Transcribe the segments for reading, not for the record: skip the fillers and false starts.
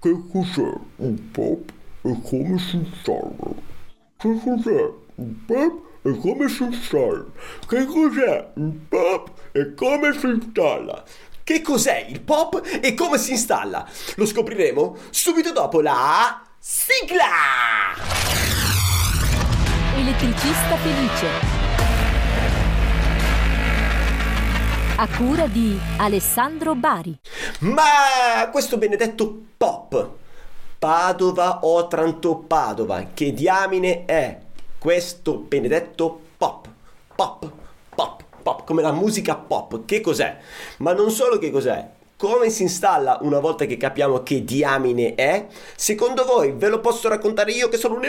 Che cos'è il POP e come si installa? Che cos'è il POP e come si installa? Che cos'è il POP e come si installa? Che cos'è il POP e come si installa? Lo scopriremo subito dopo la sigla! Elettricista Felice, a cura di Alessandro Bari. Ma questo benedetto POP, Padova o Otranto Padova, che diamine è questo benedetto POP? POP, POP, POP, come la musica pop. Che cos'è? Ma non solo che cos'è, come si installa una volta che capiamo che diamine è? Secondo voi ve lo posso raccontare io che sono un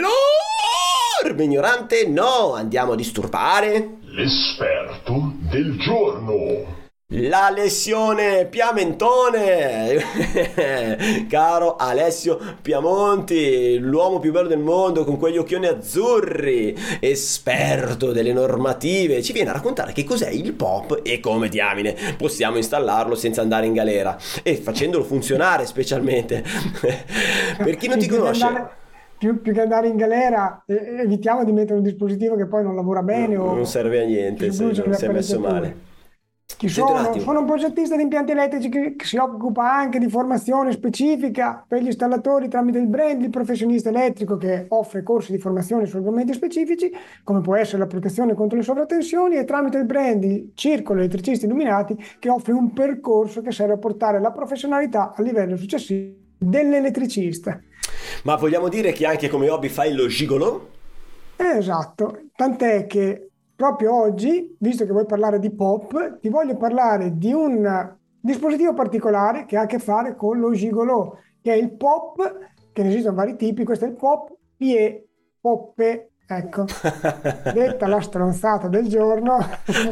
enorme ignorante? No, andiamo a disturbare l'esperto del giorno, la lesione Piamentone. Caro Alessio Piamonti, l'uomo più bello del mondo con quegli occhioni azzurri, esperto delle normative, ci viene a raccontare che cos'è il POP e come diamine possiamo installarlo senza andare in galera e facendolo funzionare specialmente. Per chi non ti conosce, più che andare in galera, evitiamo di mettere un dispositivo che poi non lavora bene, no, o non serve a niente se non si è messo male. Chi sono un progettista di impianti elettrici che si occupa anche di formazione specifica per gli installatori tramite il brand il professionista elettrico, che offre corsi di formazione su argomenti specifici come può essere la protezione contro le sovratensioni, e tramite il brand il circolo elettricisti illuminati, che offre un percorso che serve a portare la professionalità al livello successivo dell'elettricista. Ma vogliamo dire che anche come hobby fai lo gigolo? Esatto, tant'è che proprio oggi, visto che vuoi parlare di POP, ti voglio parlare di un dispositivo particolare che ha a che fare con lo gigolò, che è il POP, che ne esistono vari tipi. Questo è il POP, PE, POPE, ecco. Detta la stronzata del giorno,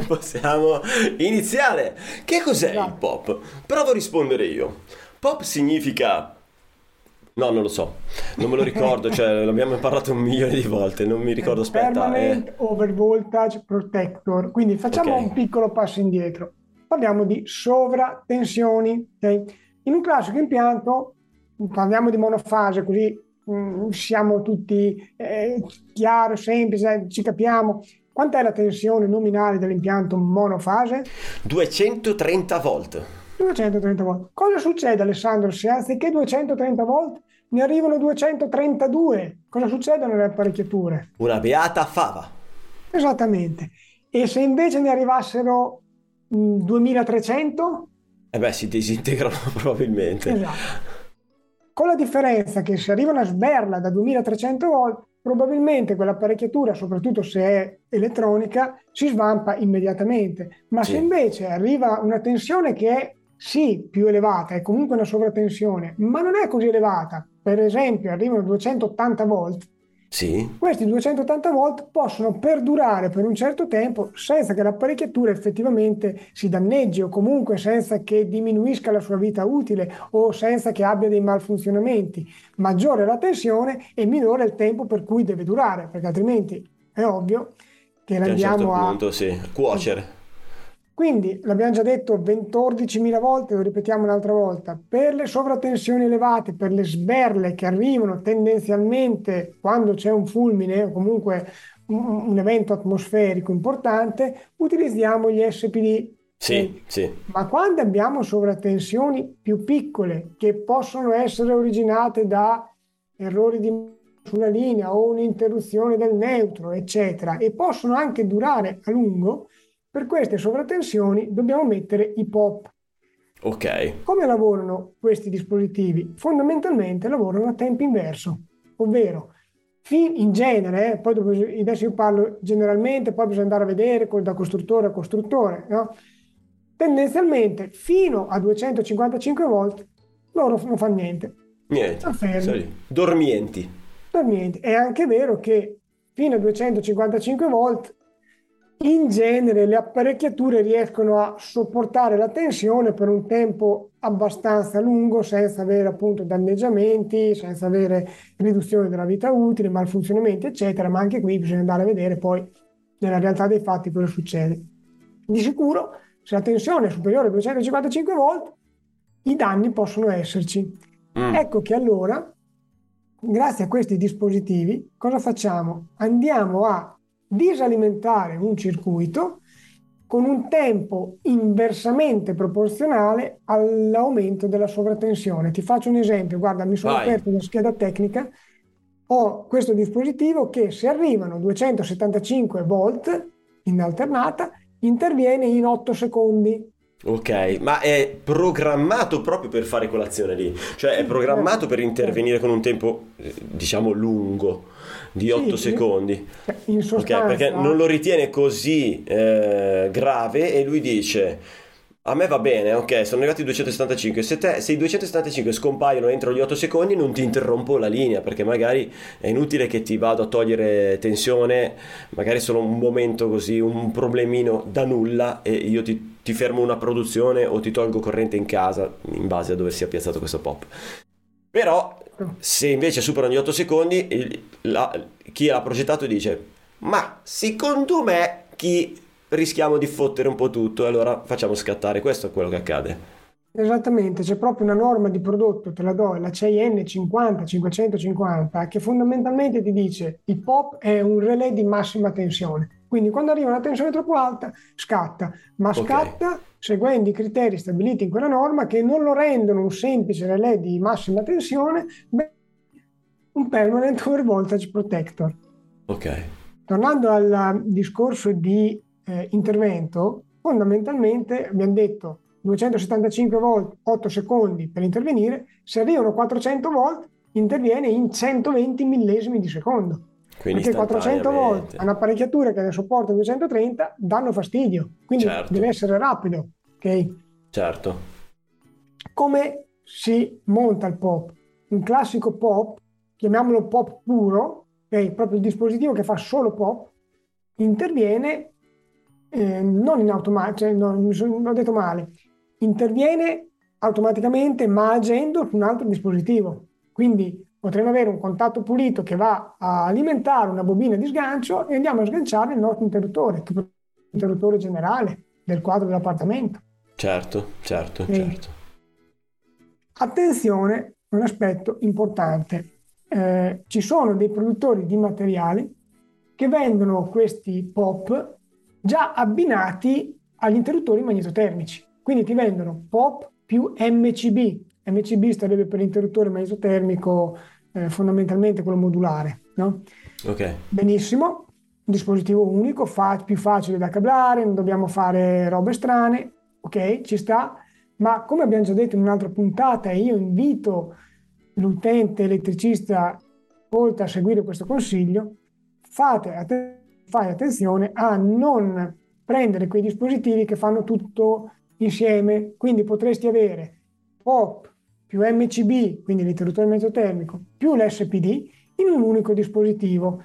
possiamo iniziare. Che cos'è il POP? Provo a rispondere io. POP significa... No, non lo so, non me lo ricordo, cioè l'abbiamo imparato 1,000,000 di volte, non mi ricordo, aspetta. Permanent Over Voltage Protector, quindi facciamo un piccolo passo indietro. Parliamo di sovratensioni, okay? In un classico impianto, parliamo di monofase, così siamo tutti chiaro, semplice, ci capiamo. Quant'è la tensione nominale dell'impianto monofase? 230 volt. 230 volt. Cosa succede, Alessandro, se anziché 230 volt ne arrivano 232? Cosa succede nelle apparecchiature? Una beata fava. Esattamente. E se invece ne arrivassero 2300? Eh beh, si disintegrano probabilmente. Esatto. Con la differenza che se arriva una sberla da 2300 volt, probabilmente quell'apparecchiatura, soprattutto se è elettronica, si svampa immediatamente. Ma se invece arriva una tensione che è sì più elevata, è comunque una sovratensione, ma non è così elevata, per esempio arrivano 280 volt, questi 280 volt possono perdurare per un certo tempo senza che l'apparecchiatura effettivamente si danneggi, o comunque senza che diminuisca la sua vita utile o senza che abbia dei malfunzionamenti. Maggiore la tensione e minore il tempo per cui deve durare, perché altrimenti è ovvio che l'andiamo a un certo punto, cuocere. Quindi, l'abbiamo già detto 14.000 volte, lo ripetiamo un'altra volta, per le sovratensioni elevate, per le sberle che arrivano tendenzialmente quando c'è un fulmine o comunque un evento atmosferico importante, utilizziamo gli SPD. Ma quando abbiamo sovratensioni più piccole, che possono essere originate da errori di sulla linea o un'interruzione del neutro, eccetera, e possono anche durare a lungo, per queste sovratensioni dobbiamo mettere i POP. Ok. Come lavorano questi dispositivi? Fondamentalmente lavorano a tempo inverso, ovvero in genere, poi dopo, adesso io parlo generalmente, poi bisogna andare a vedere da costruttore a costruttore, no? Tendenzialmente fino a 255 volt loro non fanno niente. Dormienti. È anche vero che fino a 255 volt in genere le apparecchiature riescono a sopportare la tensione per un tempo abbastanza lungo, senza avere appunto danneggiamenti, senza avere riduzione della vita utile, malfunzionamenti, eccetera. Ma anche qui bisogna andare a vedere poi nella realtà dei fatti cosa succede. Di sicuro, se la tensione è superiore a 255 volt, i danni possono esserci. Ecco che allora, grazie a questi dispositivi, cosa facciamo? Andiamo a disalimentare un circuito con un tempo inversamente proporzionale all'aumento della sovratensione. Ti faccio un esempio, guarda, mi sono aperto una scheda tecnica, ho questo dispositivo che se arrivano 275 volt in alternata interviene in 8 secondi. Ok, ma è programmato proprio per fare quell'azione lì, cioè è programmato per intervenire con un tempo, diciamo, lungo, di 8 secondi. In sostanza, okay, perché non lo ritiene così grave e lui dice: a me va bene, ok, sono arrivati 275, se i 275 scompaiono entro gli 8 secondi non ti interrompo la linea, perché magari è inutile che ti vado a togliere tensione, magari solo un momento così, un problemino da nulla, e io ti fermo una produzione o ti tolgo corrente in casa, in base a dove sia piazzato questo pop. Però se invece superano gli 8 secondi, chi l'ha progettato dice: ma secondo me rischiamo di fottere un po' tutto, allora facciamo scattare. Questo è quello che accade. Esattamente, c'è proprio una norma di prodotto, te la do, la CN50-550, che fondamentalmente ti dice: il POP è un relè di massima tensione, quindi quando arriva una tensione troppo alta scatta, ma scatta seguendo i criteri stabiliti in quella norma, che non lo rendono un semplice relè di massima tensione, ma un permanent overvoltage protector. Ok. Tornando al discorso di intervento, fondamentalmente abbiamo detto 275 volt, 8 secondi per intervenire, se arrivano 400 volt interviene in 120 millesimi di secondo, quindi perché 400 volt a un'apparecchiatura che ne sopporta 230 danno fastidio, quindi deve essere rapido, ok? Certo. Come si monta il pop? Un classico pop, chiamiamolo pop puro, okay? Proprio il dispositivo che fa solo pop, interviene non in automatico, cioè, ho detto male, interviene automaticamente ma agendo su un altro dispositivo, quindi potremmo avere un contatto pulito che va a alimentare una bobina di sgancio e andiamo a sganciare il nostro interruttore, che è l'interruttore generale del quadro dell'appartamento. Certo. Attenzione, un aspetto importante, ci sono dei produttori di materiali che vendono questi pop già abbinati agli interruttori magnetotermici, quindi ti vendono POP più MCB. MCB starebbe per l'interruttore magnetotermico, fondamentalmente quello modulare, no? Ok. Benissimo, dispositivo unico, più facile da cablare, non dobbiamo fare robe strane, ok, ci sta, ma come abbiamo già detto in un'altra puntata, io invito l'utente elettricista volta a seguire questo consiglio, fai attenzione a non prendere quei dispositivi che fanno tutto insieme, quindi potresti avere POP più MCB, quindi l'interruttore magnetotermico, più l'SPD in un unico dispositivo.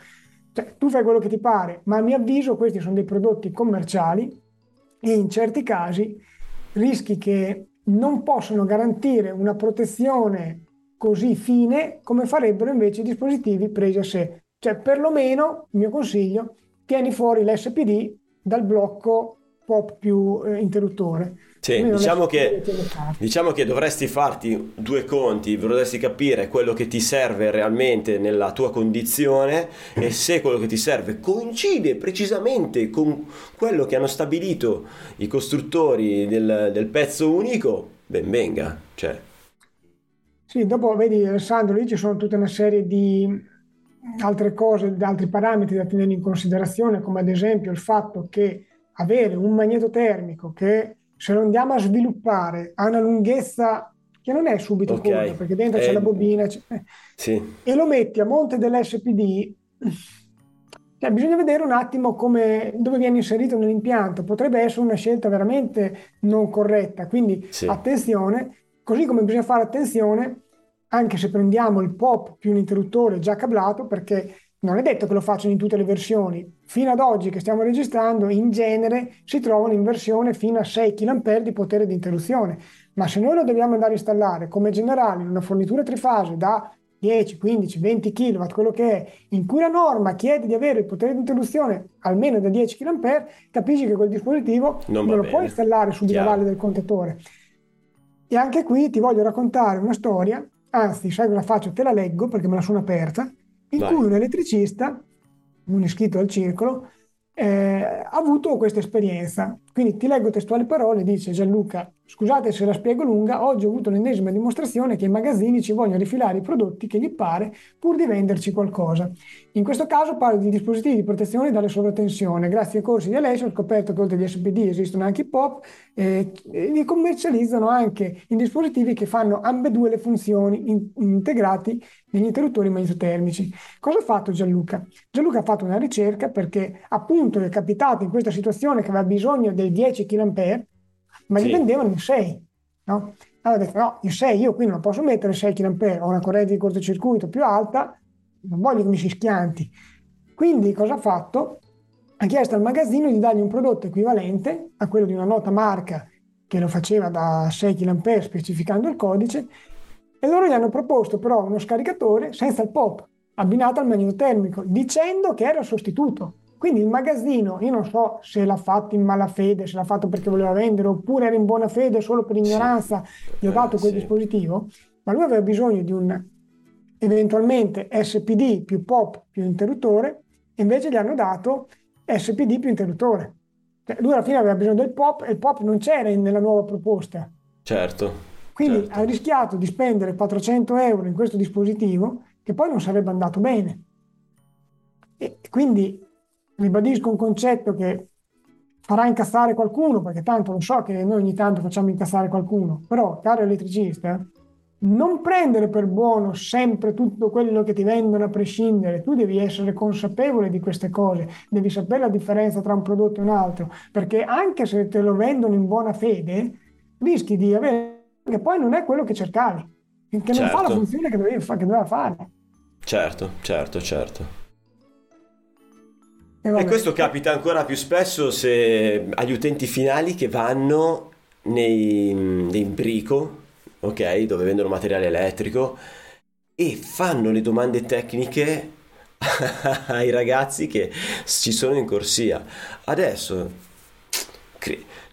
Cioè, tu fai quello che ti pare, ma a mio avviso questi sono dei prodotti commerciali e in certi casi rischi che non possono garantire una protezione così fine come farebbero invece i dispositivi presi a sé. Cioè, perlomeno, il mio consiglio, tieni fuori l'SPD dal blocco POP più interruttore. Sì, diciamo che dovresti farti due conti, dovresti capire quello che ti serve realmente nella tua condizione e se quello che ti serve coincide precisamente con quello che hanno stabilito i costruttori del pezzo unico, ben venga. Cioè. Sì, dopo vedi Alessandro, lì ci sono tutta una serie di altre cose, altri parametri da tenere in considerazione, come ad esempio il fatto che avere un magnetotermico che, se lo andiamo a sviluppare, ha una lunghezza che non è subito corta, perché dentro c'è la bobina, e lo metti a monte dell'SPD, cioè, bisogna vedere un attimo dove viene inserito nell'impianto, potrebbe essere una scelta veramente non corretta, quindi attenzione, così come bisogna fare attenzione anche se prendiamo il POP più un interruttore già cablato, perché non è detto che lo facciano in tutte le versioni. Fino ad oggi che stiamo registrando, in genere si trovano in versione fino a 6 kA di potere di interruzione. Ma se noi lo dobbiamo andare a installare come generale in una fornitura trifase da 10, 15, 20 kW, quello che è, in cui la norma chiede di avere il potere di interruzione almeno da 10 kA, capisci che quel dispositivo non lo puoi installare subito a valle del contatore. E anche qui ti voglio raccontare una storia anzi, sai cosa faccio? Te la leggo perché me la sono aperta, in cui un elettricista, un iscritto al circolo, ha avuto questa esperienza. Quindi ti leggo testuali parole, dice Gianluca: scusate se la spiego lunga, oggi ho avuto l'ennesima dimostrazione che i magazzini ci vogliono rifilare i prodotti che gli pare pur di venderci qualcosa. In questo caso parlo di dispositivi di protezione dalle sovratensione. Grazie ai corsi di Alessio ho scoperto che oltre agli SPD esistono anche i POP e li commercializzano anche in dispositivi che fanno ambedue le funzioni, integrati negli interruttori magnetotermici. Cosa ha fatto Gianluca? Gianluca ha fatto una ricerca perché appunto è capitato in questa situazione che aveva bisogno dei 10 kA, ma gli vendevano in 6, no? Allora ho detto: no, in 6 io qui non posso mettere 6 kA, ho una corrente di cortocircuito più alta, non voglio che mi si schianti. Quindi cosa ha fatto? Ha chiesto al magazzino di dargli un prodotto equivalente a quello di una nota marca che lo faceva da 6 kA specificando il codice, e loro gli hanno proposto però uno scaricatore senza il pop, abbinato al magnetotermico, dicendo che era il sostituto. Quindi il magazzino, io non so se l'ha fatto in malafede, se l'ha fatto perché voleva vendere, oppure era in buona fede solo per ignoranza, gli ho dato quel dispositivo, ma lui aveva bisogno di un eventualmente SPD più POP più interruttore, e invece gli hanno dato SPD più interruttore. Cioè, lui alla fine aveva bisogno del POP e il POP non c'era nella nuova proposta. Certo. Quindi ha rischiato di spendere 400 euro in questo dispositivo che poi non sarebbe andato bene. E quindi ribadisco un concetto che farà incassare qualcuno, perché tanto lo so che noi ogni tanto facciamo incassare qualcuno, però caro elettricista, non prendere per buono sempre tutto quello che ti vendono a prescindere. Tu devi essere consapevole di queste cose, devi sapere la differenza tra un prodotto e un altro, perché anche se te lo vendono in buona fede rischi di avere che poi non è quello che cercavi, che non fa la funzione che doveva fare. Certo. E questo capita ancora più spesso se agli utenti finali che vanno nell'imbrico, ok, dove vendono materiale elettrico, e fanno le domande tecniche ai ragazzi che ci sono in corsia. Adesso,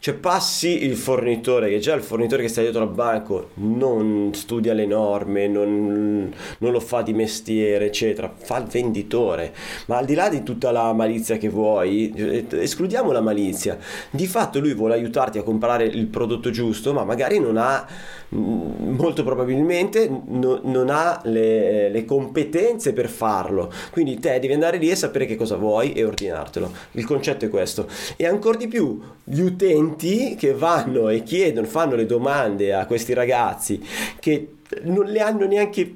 cioè, passi il fornitore, che già il fornitore che sta dietro al banco non studia le norme, non lo fa di mestiere, eccetera, fa il venditore. Ma al di là di tutta la malizia che vuoi, escludiamo la malizia, di fatto lui vuole aiutarti a comprare il prodotto giusto, ma magari non ha, molto probabilmente non ha le competenze per farlo. Quindi te devi andare lì e sapere che cosa vuoi e ordinartelo. Il concetto è questo. E ancora di più gli utenti che vanno e chiedono, fanno le domande a questi ragazzi che non le hanno neanche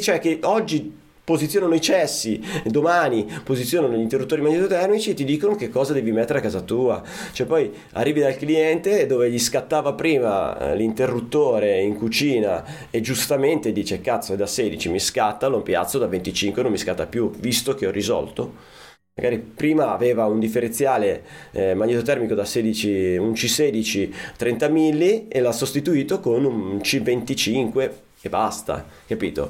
cioè che oggi posizionano i cessi, domani posizionano gli interruttori magnetotermici e ti dicono che cosa devi mettere a casa tua. Cioè poi arrivi dal cliente dove gli scattava prima l'interruttore in cucina e giustamente dice: cazzo, è da 16, mi scatta, lo piazzo da 25, non mi scatta più, visto che ho risolto. Magari prima aveva un differenziale magnetotermico da 16, un C16 30 milli, e l'ha sostituito con un C25 e basta, capito?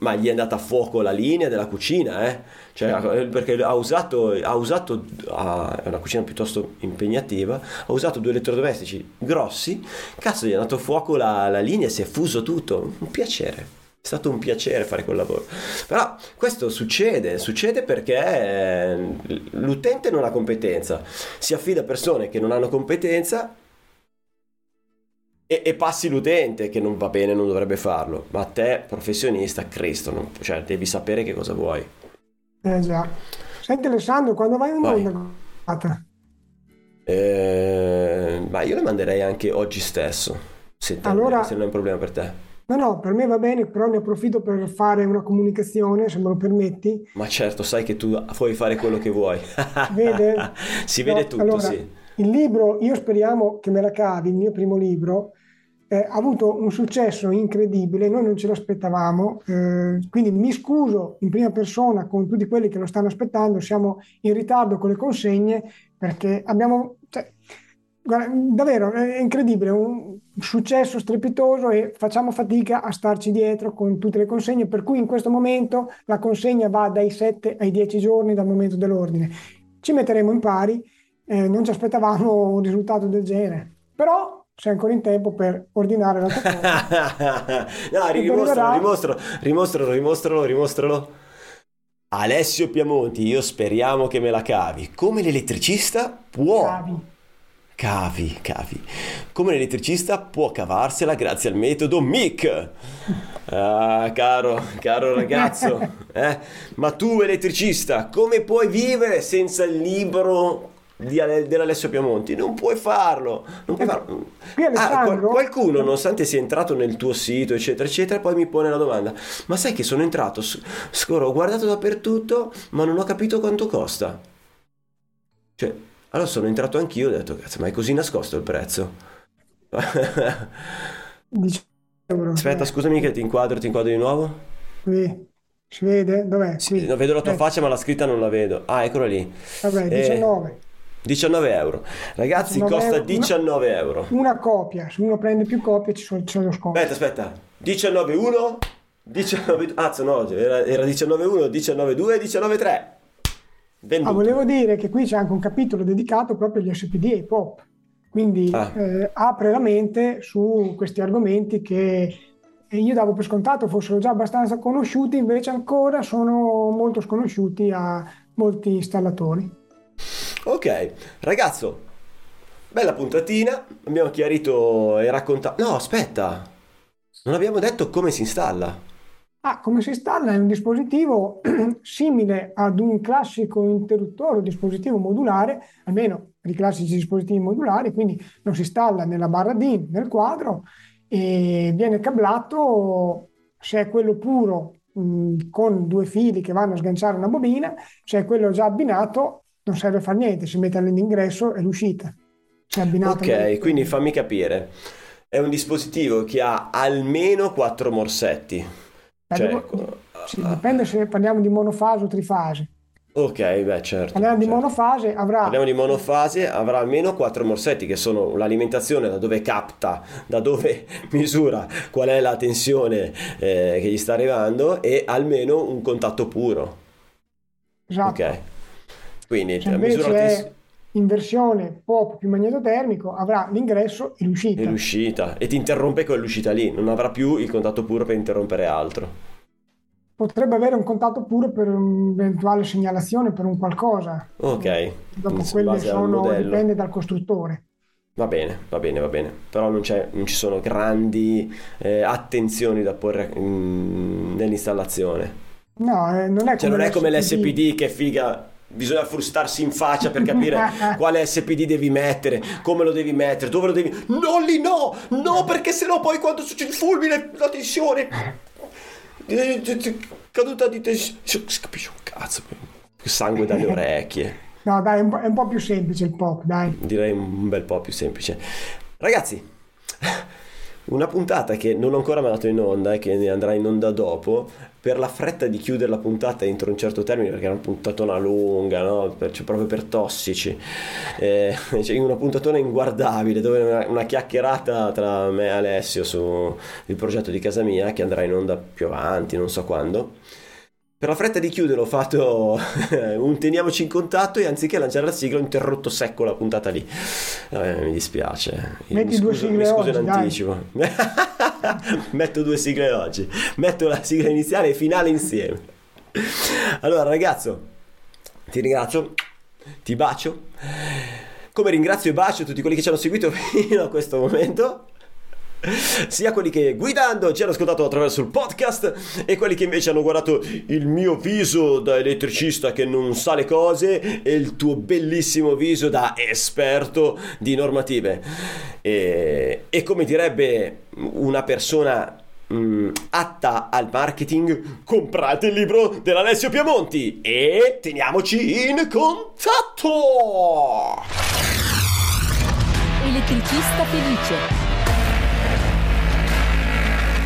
Ma gli è andata a fuoco la linea della cucina, cioè, perché ha usato, è una cucina piuttosto impegnativa, ha usato 2 elettrodomestici grossi, cazzo, gli è andato a fuoco la linea e si è fuso tutto. Un piacere. È stato un piacere fare quel lavoro. Però questo succede perché l'utente non ha competenza, si affida a persone che non hanno competenza e passi l'utente che non va bene, non dovrebbe farlo. Ma te, professionista, Cristo, cioè devi sapere che cosa vuoi. Già. Senti Alessandro, quando vai in onda? Ma io le manderei anche oggi stesso, se non è un problema per te. No, per me va bene, però ne approfitto per fare una comunicazione, se me lo permetti. Ma certo, sai che tu puoi fare quello che vuoi. Vede? Si vede tutto, allora, sì. Il libro, io speriamo che me la cavi, il mio primo libro, ha avuto un successo incredibile, noi non ce l'aspettavamo, quindi mi scuso in prima persona con tutti quelli che lo stanno aspettando, siamo in ritardo con le consegne, perché abbiamo... Guarda, davvero è incredibile, un successo strepitoso, e facciamo fatica a starci dietro con tutte le consegne, per cui in questo momento la consegna va dai 7 ai 10 giorni dal momento dell'ordine. Ci metteremo in pari, non ci aspettavamo un risultato del genere, però c'è ancora in tempo per ordinare la tua cosa. No, rimostralo. Alessio Piamonti, io speriamo che me la cavi. Come l'elettricista può... Cavi. Come l'elettricista può cavarsela grazie al metodo MIC. Ah, caro ragazzo, ma tu elettricista, come puoi vivere senza il libro dell'Alessio Piamonti? Non puoi farlo. Qualcuno, nonostante sia entrato nel tuo sito eccetera, poi mi pone la domanda: ma sai che sono entrato, ho guardato dappertutto ma non ho capito quanto costa? Cioè, allora sono entrato anch'io e ho detto: cazzo, ma è così nascosto il prezzo? Aspetta, scusami che ti inquadro di nuovo. Qui si vede? Dov'è? Sì, vedo la tua faccia ma la scritta non la vedo. Ah, eccola lì. Vabbè, 19 euro, ragazzi, 19 costa euro, 19 euro una copia. Se uno prende più copie ci sono lo sconto. Aspetta, 19,1 19,2, era 19,1, 19,2, 19,3. Volevo dire che qui c'è anche un capitolo dedicato proprio agli SPD e ai POP, quindi apre la mente su questi argomenti che io davo per scontato fossero già abbastanza conosciuti, invece ancora sono molto sconosciuti a molti installatori. Ok, ragazzo, bella puntatina, abbiamo chiarito e raccontato... No, aspetta, non abbiamo detto come si installa. Come si installa è un dispositivo simile ad un classico interruttore o dispositivo modulare, almeno i classici dispositivi modulari, quindi lo si installa nella barra DIN, nel quadro, e viene cablato, se è quello puro, con due fili che vanno a sganciare una bobina, se è quello già abbinato... non serve a far niente, si mette all'ingresso e l'uscita. Ok, quindi fammi capire, è un dispositivo che ha almeno 4 morsetti. Dipende se parliamo di monofase o trifase. Ok, certo. Parliamo di monofase, avrà almeno 4 morsetti, che sono l'alimentazione, da dove capta, da dove misura qual è la tensione che gli sta arrivando, e almeno un contatto puro. Esatto. Ok. Quindi se invece è in versione POP più magnetotermico avrà l'ingresso e l'uscita. E ti interrompe con l'uscita lì, non avrà più il contatto puro per interrompere altro. Potrebbe avere un contatto puro per un'eventuale segnalazione, per un qualcosa. Ok. Dopo quelle dipende dal costruttore. Va bene. Però non ci sono grandi attenzioni da porre nell'installazione. No, non è come l'SPD che figa... Bisogna frustarsi in faccia per capire quale SPD devi mettere, come lo devi mettere, dove lo devi... No, perché sennò poi quando succede il fulmine, la tensione, caduta di tensione, si capisce un cazzo, sangue dalle orecchie. No dai, è un po' più semplice il pop, dai. Direi un bel po' più semplice. Ragazzi, una puntata che non ho ancora mandato in onda e che ne andrà in onda dopo, per la fretta di chiudere la puntata entro un certo termine, perché era una puntatona lunga, no? Proprio per tossici, una puntatona inguardabile, dove una chiacchierata tra me e Alessio su il progetto di casa mia, che andrà in onda più avanti, non so quando. Per la fretta di chiudere ho fatto un teniamoci in contatto, e anziché lanciare la sigla ho interrotto secco la puntata lì. Mi dispiace. Mi scuso in anticipo. Metto 2 sigle oggi. Metto la sigla iniziale e finale insieme. Allora, ragazzo, ti ringrazio, ti bacio. Come ringrazio e bacio tutti quelli che ci hanno seguito fino a questo momento, sia quelli che guidando ci hanno ascoltato attraverso il podcast e quelli che invece hanno guardato il mio viso da elettricista che non sa le cose e il tuo bellissimo viso da esperto di normative, e come direbbe una persona atta al marketing, comprate il libro dell'Alessio Piamonti e teniamoci in contatto. Elettricista felice.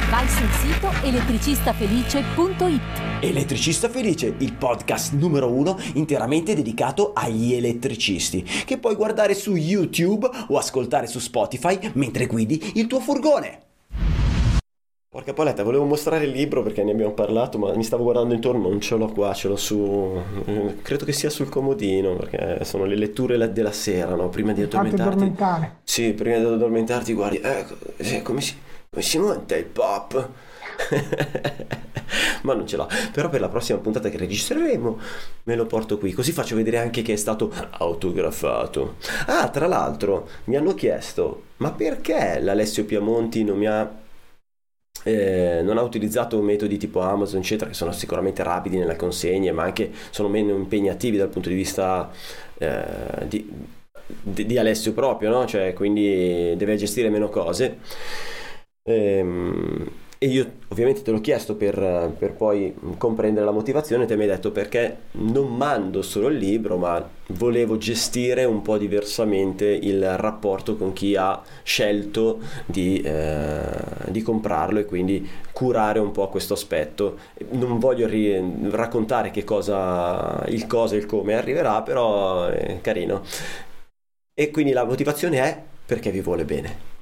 Vai sul sito elettricistafelice.it. Elettricista Felice, il podcast numero 1 interamente dedicato agli elettricisti, che puoi guardare su YouTube o ascoltare su Spotify mentre guidi il tuo furgone. Porca paletta, volevo mostrare il libro perché ne abbiamo parlato, ma mi stavo guardando intorno, non ce l'ho qua, ce l'ho su... credo che sia sul comodino, perché sono le letture della sera, no? Prima di addormentarti. Sì, prima di addormentarti guardi, come si monta il pop? Ma non ce l'ho, però per la prossima puntata che registreremo me lo porto qui, così faccio vedere anche che è stato autografato. Ah, tra l'altro mi hanno chiesto, ma perché l'Alessio Piamonti non ha utilizzato metodi tipo Amazon eccetera, che sono sicuramente rapidi nelle consegne ma anche sono meno impegnativi dal punto di vista di Alessio proprio, no? Cioè, quindi deve gestire meno cose, e io ovviamente te l'ho chiesto per poi comprendere la motivazione. Te mi hai detto perché non mando solo il libro, ma volevo gestire un po' diversamente il rapporto con chi ha scelto di comprarlo, e quindi curare un po' questo aspetto. Non voglio raccontare che cosa, il cosa e il come arriverà, però è carino, e quindi la motivazione è perché vi vuole bene.